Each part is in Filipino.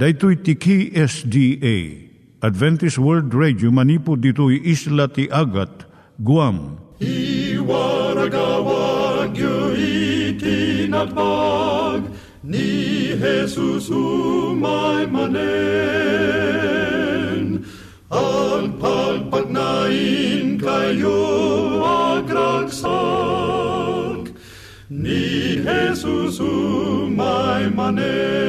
Daito Itiki KSDA, Adventist World Radio, manipod dito'y isla ti Agat, Guam. I waragawag yu itinatpag, ni Jesus umay manen. Ang pagpagnain kayo agraksak, ni Jesus umay manen.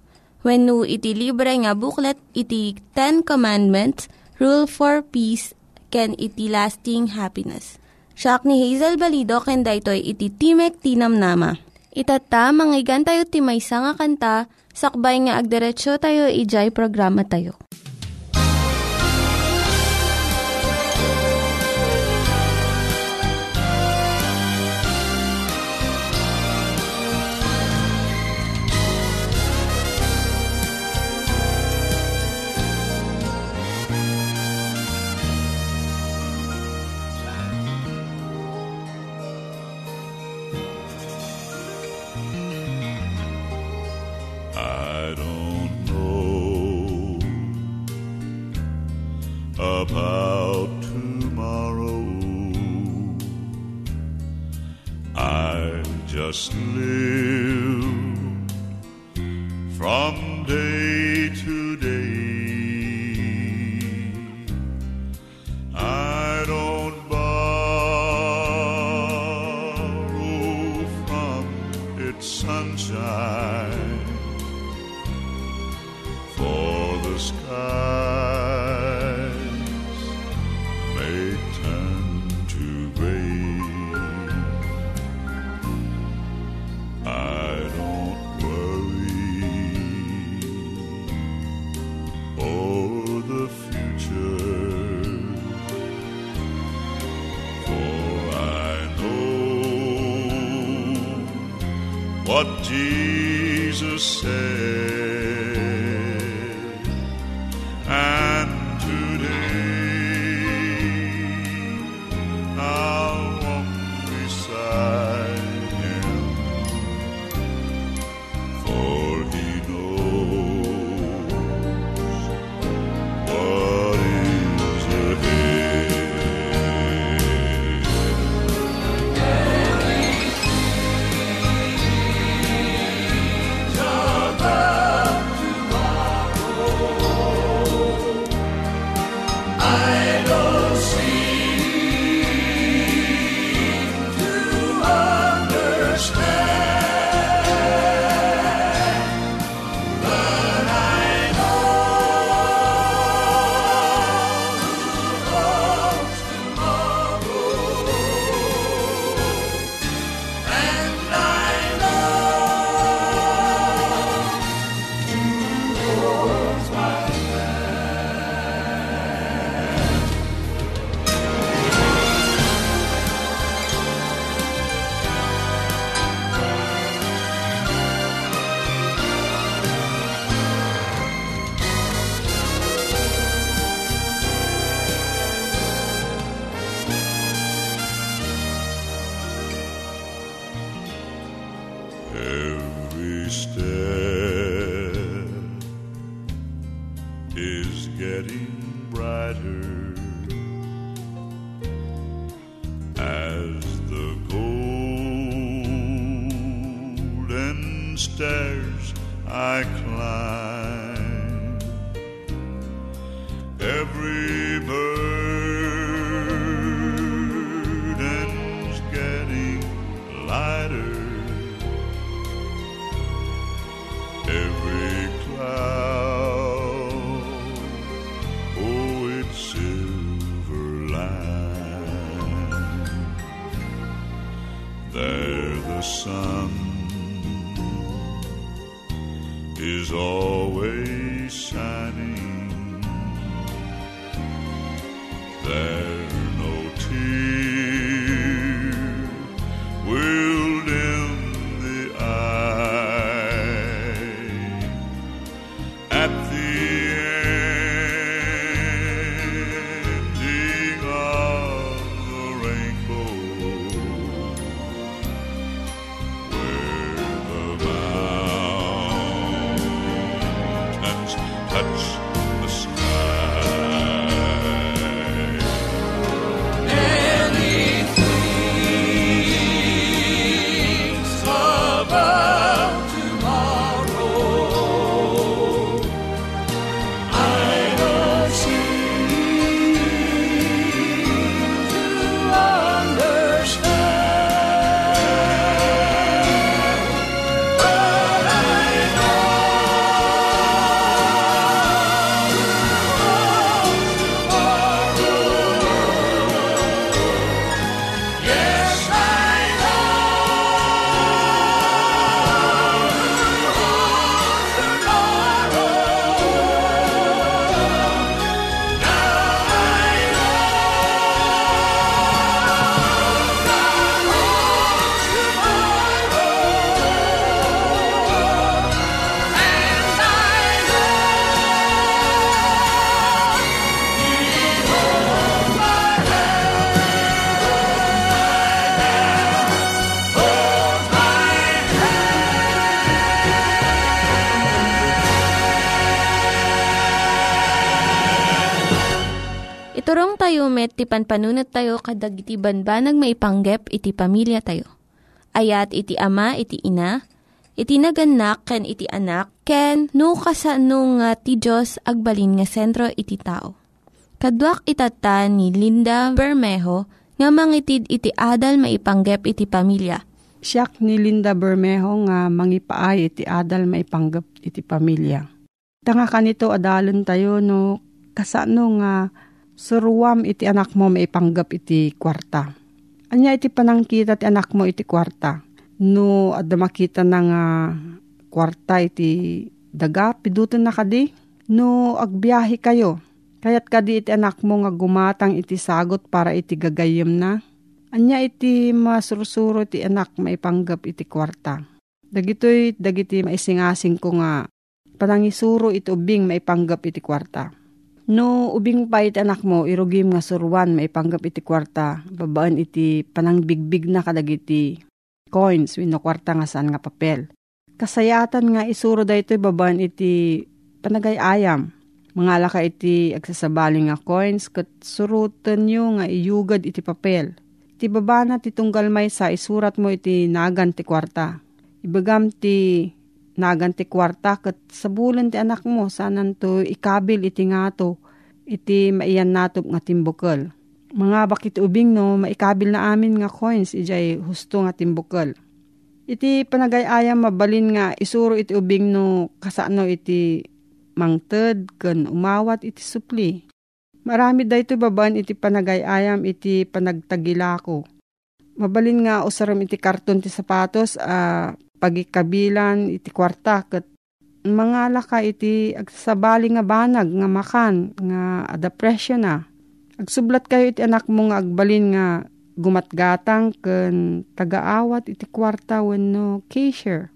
Wenno iti libre nga booklet, iti Ten Commandments, Rule for Peace, ken iti Lasting Happiness. Siak ni Hazel Balido, ken daytoy iti Timek Ti Namnama. Itata, manggigan tayo ti maysa nga kanta, sakbay nga agderetsyo tayo, ijay programa tayo. About tomorrow, I just live from day to day. I don't borrow from its sunshine, for the sky Jesus said, and today I'll walk beside him, for he knows what is ahead. step is getting brighter as the golden stairs I climb. Every burden's getting lighter. Every cloud, oh, its silver line. There the sun is always shining. There no tear will dim the eye. At the ending of the rainbow, where the mountains touch the sky. Anything's about tomorrow. I don't seem to understand, but yes, Iturong tayo met, ti panpanunat tayo, kadag iti banbanag maipanggep, iti pamilya tayo. Ayat iti ama, iti ina, iti naganak, ken iti anak, ken no kasano nga ti Diyos agbalin nga sentro iti tao. Kaduak itata ni Linda Bermejo, nga mangitid iti adal maipanggep iti pamilya. Siak ni Linda Bermejo nga mangipaay iti adal maipanggep iti pamilya. Tanga kanito adalan tayo no kasano nga suruam iti anak mo maipanggap iti kwarta. Anya iti panangkita iti anak mo iti kwarta. No, adda makita na nga kwarta iti daga, pidutin na kadi. No, agbiyahe kayo. Kaya't kadi iti anak mo nga gumatang iti sagot para iti gagayem na. Anya iti masurusuro iti anak maipanggap iti kwarta. Dagito'y dagiti maisingasing ko nga panangisuro iti ubing maipanggap iti kwarta. No, ubing pa iti anak mo, irugim nga suruan, maipanggap iti kwarta, babaan iti panangbigbig na kadagiti coins, wino kwarta nga saan nga papel. Kasayatan nga isuro da ito, babaan iti panagayayam. Mangala ka iti agsasabaling nga coins, kat surutan nyo nga iyugad iti papel. Iti babaan na titunggal may sa isurat mo iti nagan ti kwarta. Ibagam ti nagan ti kwarta kat sabulan ti anak mo sanan to ikabil iti nga to iti maiyan natop nga timbukal. Mga bakit ubing no maikabil na amin nga coins ijay husto nga timbukal. Iti panagayayam mabalin nga isuro iti ubing no kasano iti mangted ken umawat iti supli. Marami daytoy babaan iti panagayayam iti panagtagilako. Mabalin nga usaram iti karton ti sapatos pagikabilan iti kwarta ket mangala ka iti agsabali nga banag nga makan nga adapresyo na. Agsublat kayo iti anak mo nga agbalin nga gumatgatang ken tagaawat iti kwarta wenno cashier.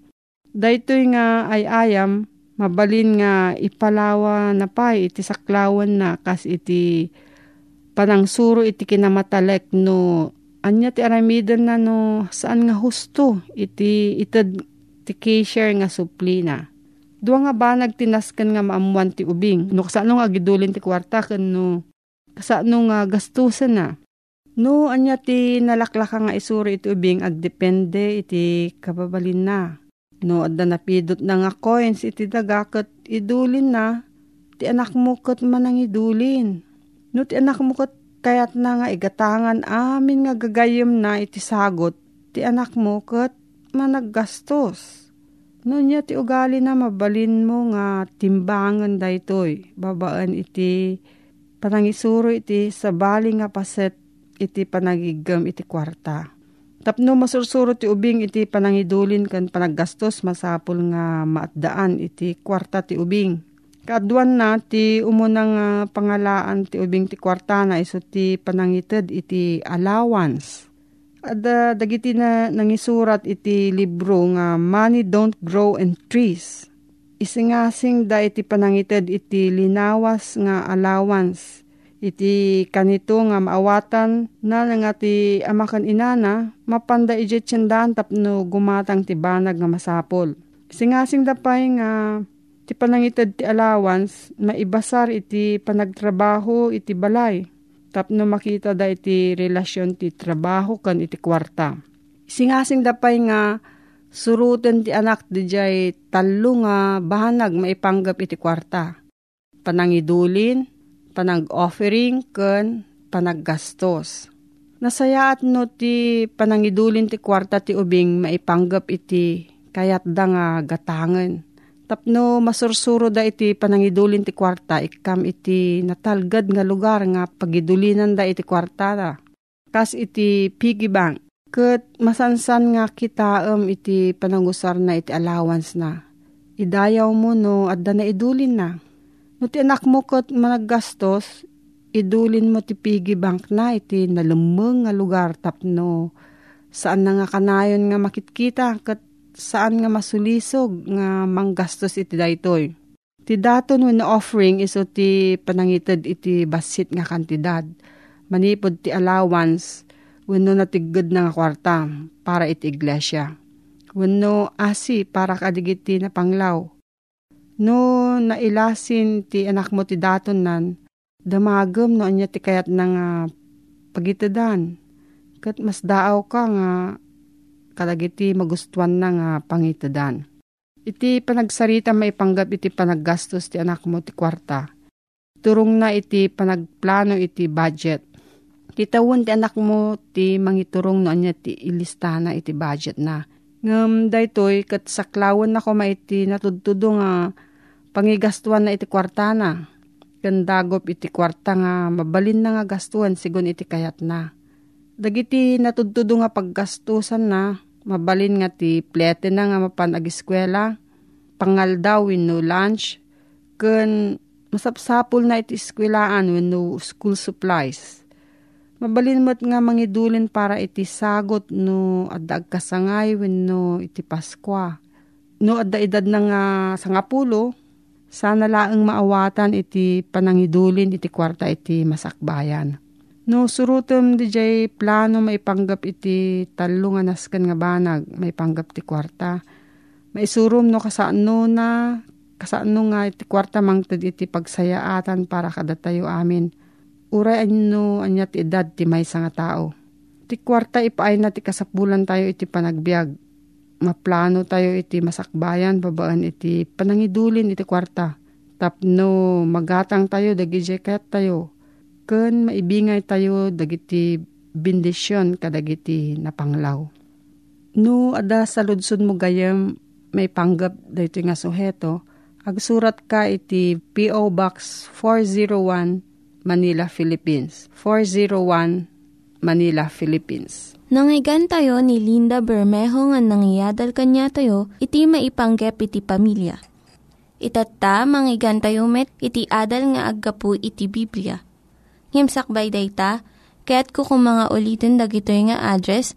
Daytoy nga ayayam mabalin nga ipalawa na pay iti saklawan na kas iti panangsuro iti kinamatalek no. Anya ti aramidan na no, saan nga husto, iti itad ti cashier nga suplina. Dua nga banag tinaskan nga maamuan ti ubing. No kasano nga agidulin ti kwarta ken no kasano nga gastusan na. No anya ti nalaklaka nga isuri iti ubing agdepende iti kababalin na. No adda napidot na nga coins iti daga ket idulin na. Ti anak mo ket manang idulin. No ti anak mo ket kayat na nga igatangan amin nga gagayem na iti sagot ti anak mo ket managgastos. No nya ti ugali na mabalin mo nga timbangan daytoy babaan iti panangisuro iti sabali nga paset iti panagigem iti kwarta. Tapno masursuro ti ubing iti panangidulin ken panaggastos masapol nga maatdaan iti kwarta ti ubing. Kaduan na ti umunang pangalaan ti ubing ti kwarta na iso ti panangited iti allowance. Ada dagiti na nangisurat iti libro nga Money Don't Grow in Trees. Isingasing da iti panangited iti linawas nga allowance. Iti kanito nga maawatan na nga ti amakan inana mapanda iti tsendan tapno gumatang ti banag nga masapol. Isingasing da pay nga iti panangitad ti allowance, maibasar iti panagtrabaho iti balay. Tapno makita da iti relasyon ti trabaho kan iti kwarta. Isingasing dapay nga suruten ti anak di jay talo nga bahanag maipanggap iti kwarta. Panangidulin, panag-offering, kan panaggastos. Nasayaat no ti panangidulin ti kwarta ti ubing maipanggap iti kayat da nga gatangan. Tapno masursuro da iti panangidulin ti kwarta ikam iti natalgad nga lugar nga pagidulinan da iti kwarta da. Kas iti piggy bank. Ket masansan nga kitaem iti panangusar na iti allowance na. Idayaw mo no adda na idulin na. No ti anak mo ket managgastos, idulin mo ti piggy bank na iti nalemmeng nga lugar tapno saan na nga kanayon nga makitkita ket saan nga masulisog nga manggastos iti daytoy. Ti daton wenno offering iso ti panangited iti basit nga kantidad. Manipod ti allowance wenno natigged na nga kwarta para iti iglesia. Wenno asi para kadigiti na panglaw. No nailasin ti anak mo ti daton nan damagem no anya ti kayat na nga pagitedan. Ket mas daaw ka nga kadagiti magustuhan na nga pangitadan. Iti panagsarita maipanggap iti panaggastos ti anak mo ti kwarta. Turong na iti panagplano iti budget. Titawon ti anak mo ti mangiturong no anya ti ilista na iti budget na. Ngem daytoy ket saklawan na ko maiti natudtudo nga pangigastuan na iti kwarta na. Ken dagop iti kwarta nga mabalin na nga gastuan sigon iti kayat na. Dagiti natudtudo nga paggastusan na, mabalin nga ti plete na nga mapanagiskwela, pangaldaw wenno lunch, ken masapsapol na iti eskwelaan wenno school supplies. Mabalin mo't nga mangidulin para iti sagot no adda agkasangay wenno iti Paskwa. No adda edad na nga 10, sana laeng maawatan iti panangidulin iti kwarta iti masakbayan. No surutem di jay plano maipanggap iti talo nga nasken nga banag maipanggap ti kwarta. Maisurum no kasano nga iti kwarta mangted iti pagsayaatan para kadatayo amin. Uray anno anya ti edad ti maysa nga tao. Ti kwarta ipaay na ti kasapulan tayo iti panagbiag. Maplano tayo iti masakbayan babaan iti panangidulin iti kwarta. Tapno magatang tayo dagiti jay kayat tayo. Ken maibingay tayo dagiti bendisyon kadagiti napanglaw. No ada sa ludsod mo gayam maipanggap dayto nga suheto, agsurat ka iti P.O. Box 401 Manila, Philippines. 401 Manila, Philippines. Nangyigan tayo ni Linda Bermejo nga nangyadal kanya tayo iti maipanggap iti pamilya. Itata mangyigan tayo met iti adal nga aggapu iti Biblia. Ngimsakbay data, kaya't kukumanga ulitin dagitoy nga address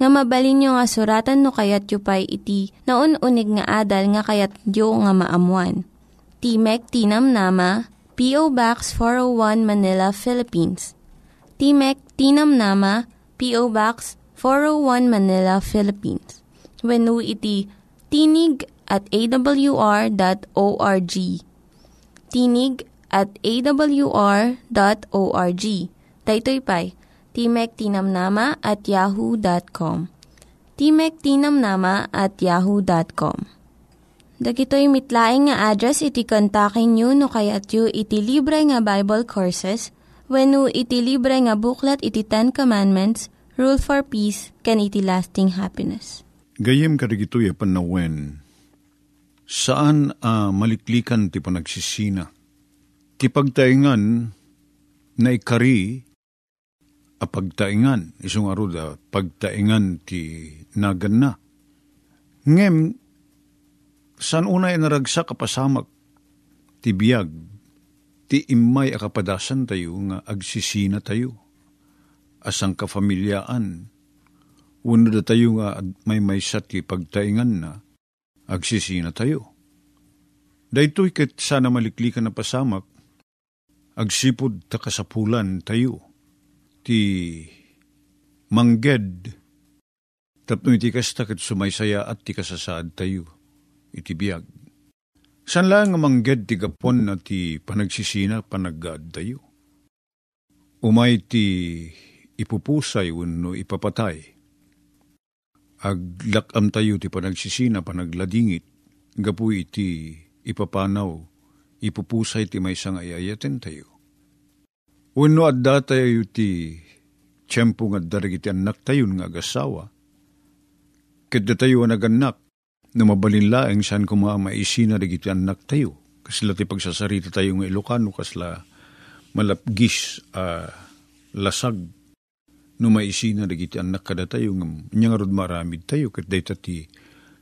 nga mabalin nyo nga suratan no kayat yu pa'y iti na un-unig nga adal nga kayat yu nga maamuan. Timek Ti Namnama, P.O. Box 401 Manila, Philippines. Timek Ti Namnama, P.O. Box 401 Manila, Philippines. Wenno iti T. tinig@awr.org. tinig@awr.org. Daytoy pay, Timek Ti Namnama at yahoo.com. Timek Ti Namnama at yahoo.com. Dagitoy mitlaing nga address iti kontakin nyo no kayat yu iti libre nga Bible Courses wenno iti libre nga buklat iti Ten Commandments, Rule for Peace, can iti lasting happiness. Gayem kadagitoy panawen. Saan maliklikan ti panagsisina? Ti pagtaingan na ikari a pagtaingan. Isong aruda, pagtaingan ti nagan na. Ngem, san unay naragsak kapasamak ti biyag ti imay akapadasan tayo nga agsisina tayo asang kafamilyaan uno da tayo nga may maysa ti pagtaingan na agsisina tayo. Daytoy ket sana maliklikan na pasamak agsipod ta kasapulan tayo ti mangged tapno iti kasta ket sumaysaya at ti kasasaad tayo iti biyag. San lang mangged ti gapon na ti panagsisina panaggaad tayo? Umay ti ipupusay wenno ipapatay. Aglakam tayo ti panagsisina panagladingit, gapu iti ipapanaw, ipupusay ti maysa nga ayayaten tayo. Wenno adda tayo ti tiyempo nga daragiti anak tayo nga agasawa, kadda tayo naganak, na mabalinlaeng saan kung mga maisina dagiti anak tayo. Kasla ti pagsasarita tayo ng Ilocano, kasla malapgis lasag no maisina dagiti anak kada tayo. Nga nga rod maramid tayo, kat dayta ti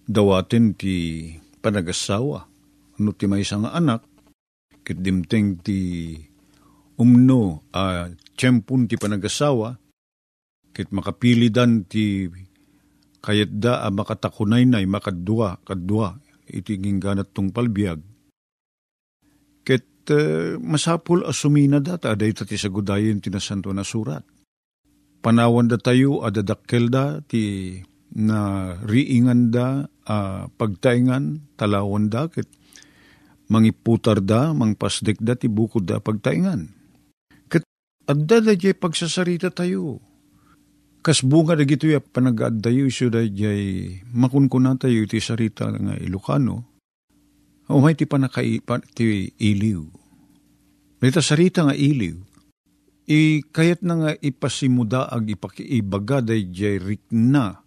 dawaten ti panagasawa. Ano ti may isang anak, kat dimteng ti umno tiyempun ti panagasawa, kat makapilidan ti kayat da makatakunay na, makadwa, iti gingganat tong palbiag. Ket masapul asumina data, aday tati sagudayin tinasanto na surat. Panawan da tayo, adadakkel da, ti na riingan da, pagtaingan, talawan da, ket mangiputar da, mangpasdek da, ti bukod da, pagtaingan. Ket adda da jay pagsasarita tayo. Kasbunga na gito ya panagaad tayo iso da jay makunkunan tayo iti sarita nga Ilocano o may ti iliw. Ita sarita nga iliw. I kayat na nga ipasimuda ag ipakiibaga da jay rikna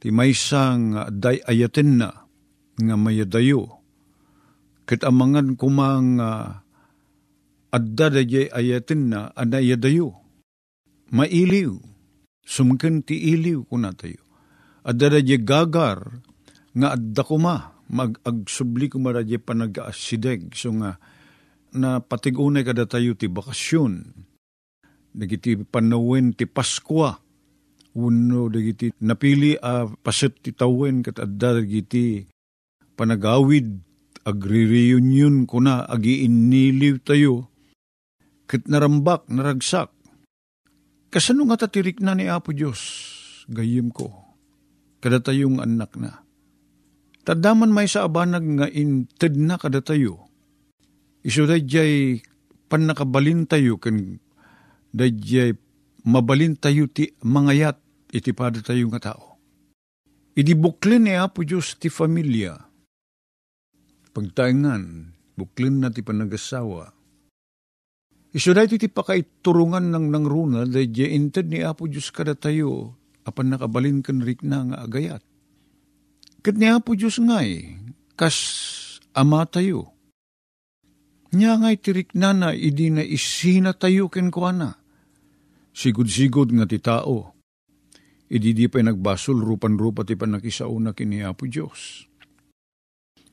ti maysang day ayaten na nga mayadayo. Ket amangan kumang adda da jay ayaten na anayadayo. Mailiw. Sumken ti iliw kuna tayo. Adadadye gagar nga adda kuma mag-agsubli kuma radye panag-aasideg. So nga napatigunay kada tayo ti bakasyon. Dagiti panawen ti Paskwa. Uno dagiti napili paset ti tawen kat adda dagiti panagawid agri-reunion kuna agiiniliw tayo. Kat narambak, naragsak. Kasano nga tatirik na ni Apo Diyos, gayim ko, kada tayong anak na. Tadaman may sa abanag nga inted na kada tayo. Iso dadyay panakabalin tayo, ken dadyay mabalin tayo ti mangayat, itipada tayo nga tao. Idibuklin ni Apo Diyos ti familia. Pagtaingan, buklin na ti panagasawa. Iso na ito iti pakaiturungan ng nangruna dahil je inted ni Apo Diyos kada tayo apan nakabalin kan rik na nga agayat. Kat ni Apo Diyos ngay, kas ama tayo. Nya ngay tirik na idi na isina tayo kenkwana. Sigud-sigud nga ti tao. Idi di pa nagbasol rupan-rupa ti panakisao na kini Apo Diyos.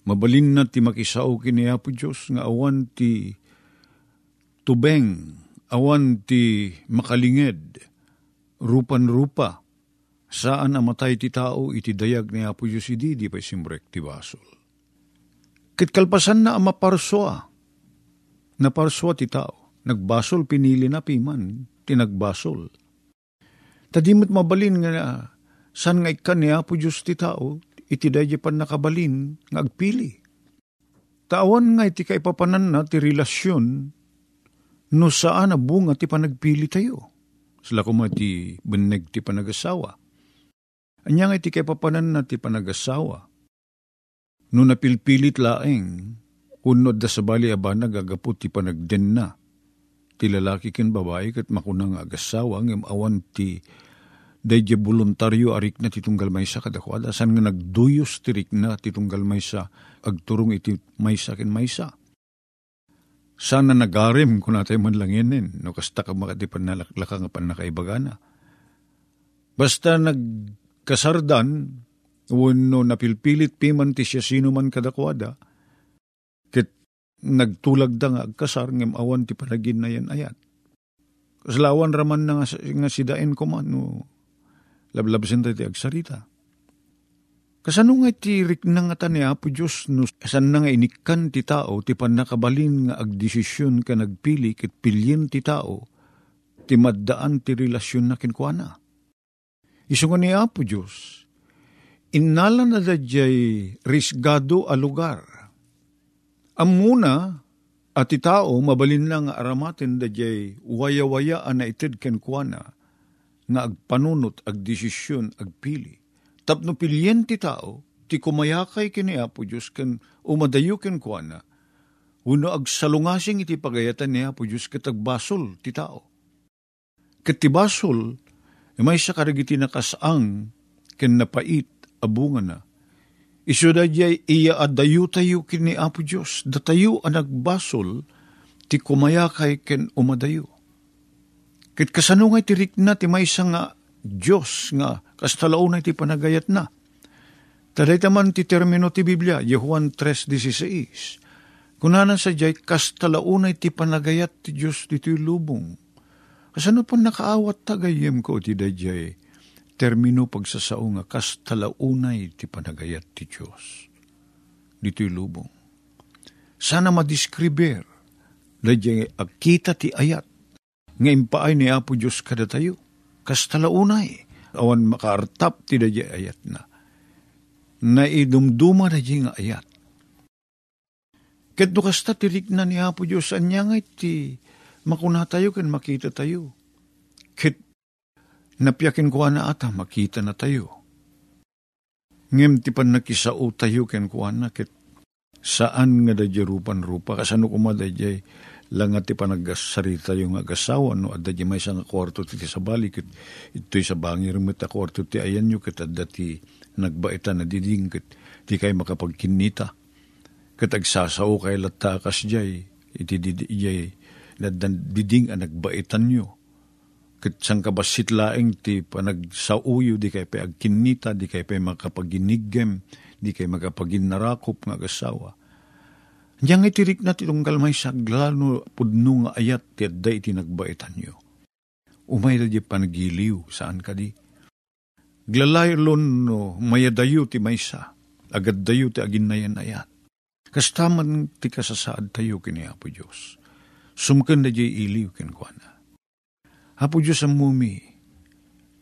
Mabalin na ti makisao kini Apo Diyos nga awan ti tubeng, awan ti makalinged, rupan-rupa, saan amatay ti tao iti dayag ni Apo Diyos idi, di pa simbrek ti basol. Kitkalpasan na amaparsoa, naparsoa ti tao, nagbasol, pinili na piman, tinagbasol. Tadimot mabalin nga, saan nga ikan ni Apo Diyos ti tao, iti dayjay panakabalin nga agpili. Tawan nga iti kaipapanan na ti relasyon no saan abunga ti panagpili tayo. Sila kuma ti beneg ti panagasawa. Anya nga iti kaipapanan na ti panagasawa no napilpilit laeng unod da sabali aba nagagapot ti panagden na ti lalaki ken babae ket makunang agasawa ngem awan ti dayjay voluntaryo arik na titunggal maysa kadakwada san nga nagduyos tirik na titunggal maysa agturong iti maysa ken maysa sana nagarem kunatay man langenen no kasta ka makati panalaklaka nga panakaibagana basta nagkasardan wenno napilpilit piman ti siya sino man kadakwada ket nagtulag da nga agkasar ngem awan ti panagin na yan ayat. Kaslawan raman na nga sidain ko man no lablabsen tayo ti agsarita. Kasano nga ti rikna nga tani Apo Diyos no saan na nga inikan ti tao ti panakabalin nga agdesisyon ka nagpili ket pilyen ti tao ti maddaan ti relasyon na kinkuana. Isungan ni Apo Diyos innala na dadyay risgado a lugar. Amuna at ti tao mabalin na nga aramaten dadyay waya-wayaan na ited kenkuana nga agpanunot, agdesisyon, agpili. Tapno pilyen ti tao ti kumayakay kini Apo Dios ken umadayo kenkuana uno agsalungasing iti pagayatan ni Apo Dios ket agbasol ti tao. Ket ti basol maysa karagiti nakasaang ken napait a bunga na. Isu dadyay iya adayu tayo kini Apo Diyos, datayo ang nagbasol, ti kumayakay ken umadayo. Ket kasano nga itirik na ti maysa nga Diyos nga kastalao na iti panagayat na. Taday taman ti termino ti Biblia, Juan 3:16. Kunana sadyay kastalao na iti panagayat ti Diyos dito'y lubong. Kasano pa nakaawat tagayem ko ti dadyay termino pagsasao nga kastalaunay ti panagayat ti Diyos. Dito'y lubong. Sana madiskriber dadyay agkita ti ayat nga impaay ni Apo Diyos kada tayo. Kastalaunay awan makaartap ti dadyay ayat na. Naidumduma dadyay nga ayat. Ket no kasta tirik na ni Apo Diyos anya nga iti makuna tayo ken makita tayo. Ket napiakin kuana ata, makita na tayo. Ngem ti panakisao tayo ken kuana ket saan nga dadya rupan-rupa. Kasano kumadadya lang ati panaggasarita yung agasawa no adadya may isang kwarto ti sabali ket ito'y sabangir met a kwarto ti ayan nyo ket adati nagbaita na diding ket ti kay makapagkinita ket agsasao kay latakas jay iti didiay diding a nagbaitan nyo. Ket sang kabasit laeng ti panagsauyo di kay pa agkinita, di kay pa makapaginigem, di kay makapaginnarakop nga agasawa. Yang itirik na titunggal may saglano pudno nga ayat ti adday iti nagbaitan nyo. Umay da di panagiliw saan ka di? Glalaylon no mayadayo ti maysa, agad dayo ti aginnayan ayat. Kastaman ti kasasaad tayo kini Apo Diyos. Sumken da di iliw kinkuana. Apo Diyos amumi,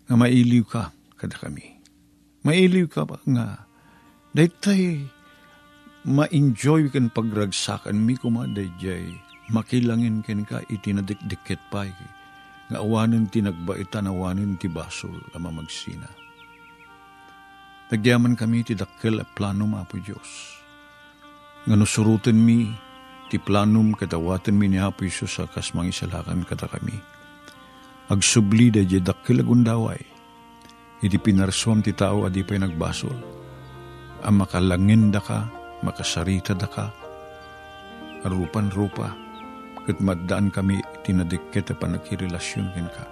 nga mailiw ka kada kami. Mailiw ka nga, daytay ma-enjoy ken pagragsakan mi kumadadyay, makilangin ken ka itinadikdikit pa, nga awanin tinagbaitan, awanin ti basol, amamagsina. Nagyaman kami ti dakkel a planum, Apo Diyos. Nga nusurutin mi ti planum, katawatin mi ni Apo Isus sa kasmang isalakan kada kami. Agsubli da di dakil agundaway, iti pinarsuam ti tao adi pa'y nagbasol. Ang makalangin da ka, makasarita da ka, arupan-rupa, kat maddaan kami tinadikit pa nakirelasyon ken ka.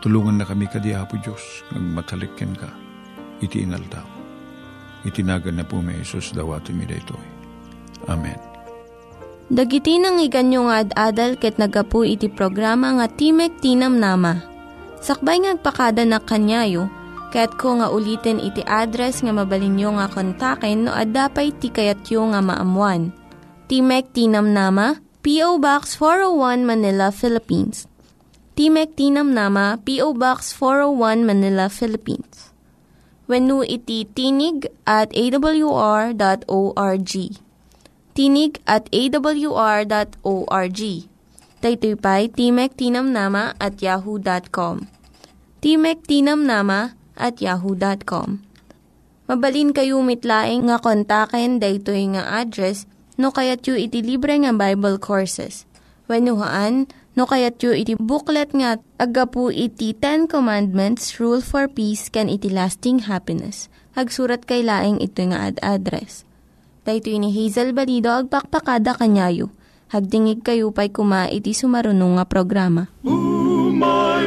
Tulungan na kami kadi Apo Diyos, nagmatalik ken ka, iti inaldaw. Itinagan na po may Isus dawati mi daytoy. Amen. Dagiti nang iganyo nga ad-adal ket nagapu iti programa nga Timek Ti Namnama. Sakbay ngagpakada na kanyayo, ket ko nga ulitin iti address nga mabalinyo nga kontaken no ad-dapay tikayatyo nga maamuan. Timek Ti Namnama, P.O. Box 401 Manila, Philippines. Timek Ti Namnama, P.O. Box 401 Manila, Philippines. wenno iti tinig at awr.org. Tinig at awr.org. Daytoy pa'y Timek Ti Namnama at yahoo.com. Timek Ti Namnama at yahoo.com. Mabalin kayo mitlaing nga kontaken daytoy nga address no kayat yu iti libre nga Bible Courses. Wennohaan no kayat yu iti booklet nga agapu iti 10 Commandments, Rule for Peace, can iti lasting happiness. Hagsurat kay laing ito nga address. Daytoy ni Hazel Balido agpakpakada kanyayo. Hagdingig kayo pa'y kuma iti sumarunong nga programa. Umay